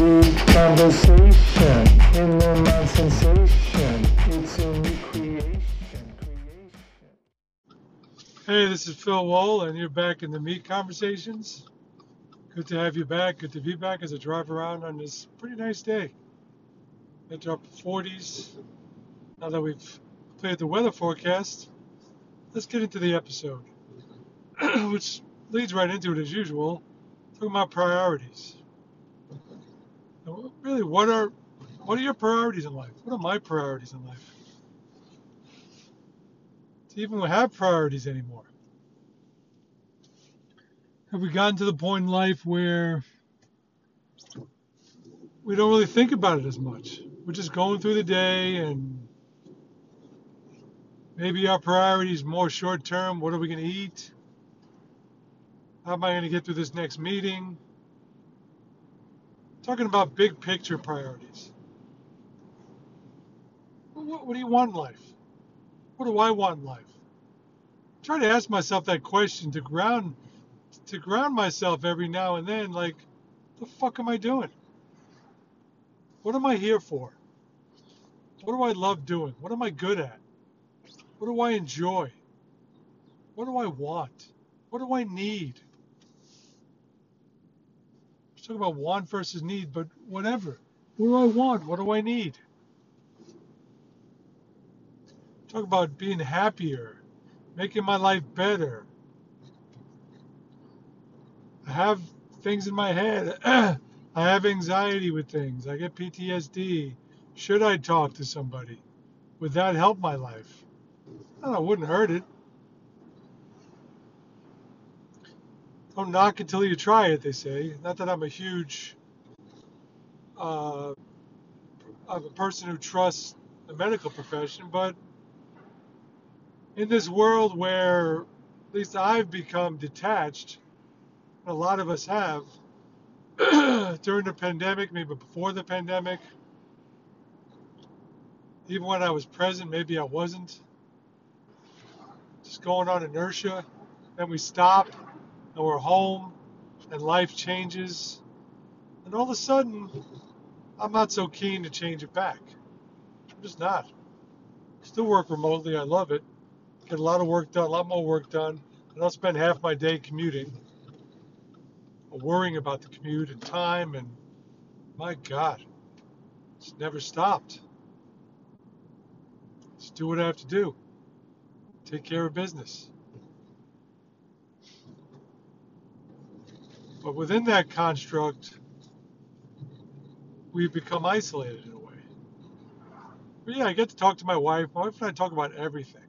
deep conversation, inner mind sensation, it's a new creation. Hey, this is Phil Wohl, and you're back in the Meat Conversations. Good to have you back, good to be back as I drive around on this pretty nice day. It's up 40s. Now that we've cleared the weather forecast, let's get into the episode, which leads right into it as usual, talking about priorities. Really, what are your priorities in life? What are my priorities in life? Do you even have priorities anymore? Have we gotten to the point in life where we don't really think about it as much? We're just going through the day, and maybe our priorities more short term. What are we going to eat? How am I going to get through this next meeting? Talking about big picture priorities. What do you want in life? What do I want in life? I try to ask myself that question to ground myself every now and then. Like, the fuck am I doing? What am I here for? What do I love doing? What am I good at? What do I enjoy? What do I want? What do I need? Talk about want versus need, but whatever. What do I want? What do I need? Talk about being happier, making my life better. I have things in my head. I have anxiety with things. I get PTSD. Should I talk to somebody? Would that help my life? I don't know, wouldn't hurt it. Don't knock until you try it, they say. Not that I'm a huge I'm a person who trusts the medical profession, but in this world where at least I've become detached, and a lot of us have, during the pandemic, maybe before the pandemic, even when I was present, maybe I wasn't, just going on inertia, then we stop. And we're home, and life changes, and all of a sudden, I'm not so keen to change it back. I'm just not. Still work remotely. I love it. Get a lot of work done, a lot more work done. I don't spend half my day commuting or worrying about the commute and time, and my God, it's never stopped. Just do what I have to do. Take care of business. But within that construct, we've become isolated in a way. But yeah, I get to talk to my wife. My wife and I talk about everything.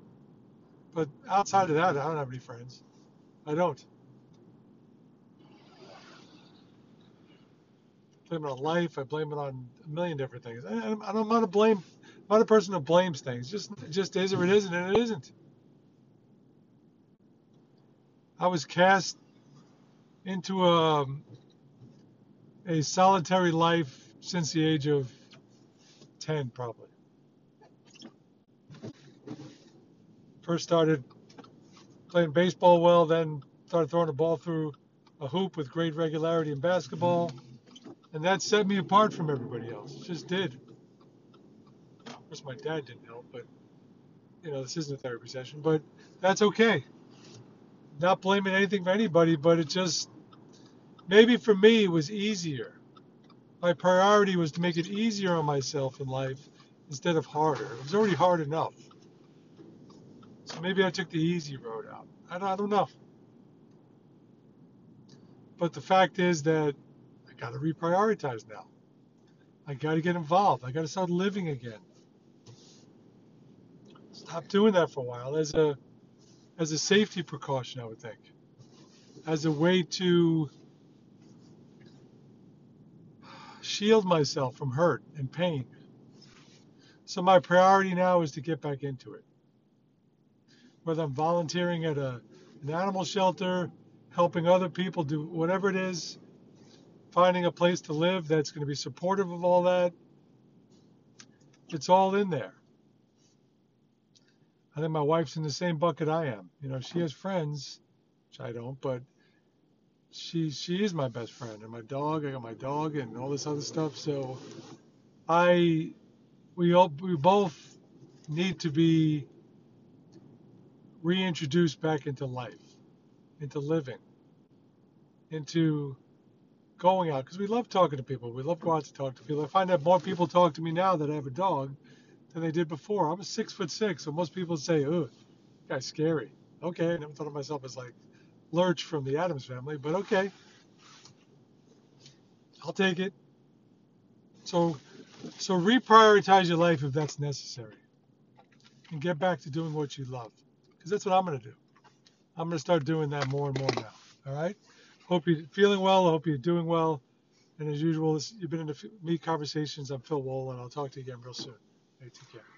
But outside of that, I don't have any friends. I don't. I blame it on life. I blame it on a million different things. I'm not a blame. I'm not a person who blames things. It just is or it isn't, and it isn't. I was cast into a solitary life since the age of 10, probably. First started playing baseball well, then started throwing the ball through a hoop with great regularity in basketball, and that set me apart from everybody else. It just did. Of course, my dad didn't help, but, this isn't a therapy session, but that's okay. Not blaming anything for anybody, but it just, maybe for me, it was easier. My priority was to make it easier on myself in life instead of harder. It was already hard enough. So maybe I took the easy road out. I don't know. But the fact is that I got to reprioritize now. I got to get involved. I got to start living again. Stop doing that for a while as a safety precaution, I would think, as a way to shield myself from hurt and pain. So my priority now is to get back into it. Whether I'm volunteering at an animal shelter, helping other people do whatever it is, finding a place to live that's going to be supportive of all that, it's all in there. I think my wife's in the same bucket I am. She has friends, which I don't, but she is my best friend, and my dog. I got my dog and all this other stuff. So we both need to be reintroduced back into life, into living, into going out, because we love talking to people. We love going out to talk to people. I find that more people talk to me now that I have a dog than they did before. I'm a 6'6", so most people say, "Ooh, guy's scary." Okay, I never thought of myself as like Lurch from the Addams Family, but okay, I'll take it. So reprioritize your life if that's necessary, and get back to doing what you love, because that's what I'm going to do. I'm going to start doing that more and more now. All right. Hope you're feeling well. I hope you're doing well. And as usual, you've been in the Me Conversations. I'm Phil Wolin, and I'll talk to you again real soon. Hey, take care.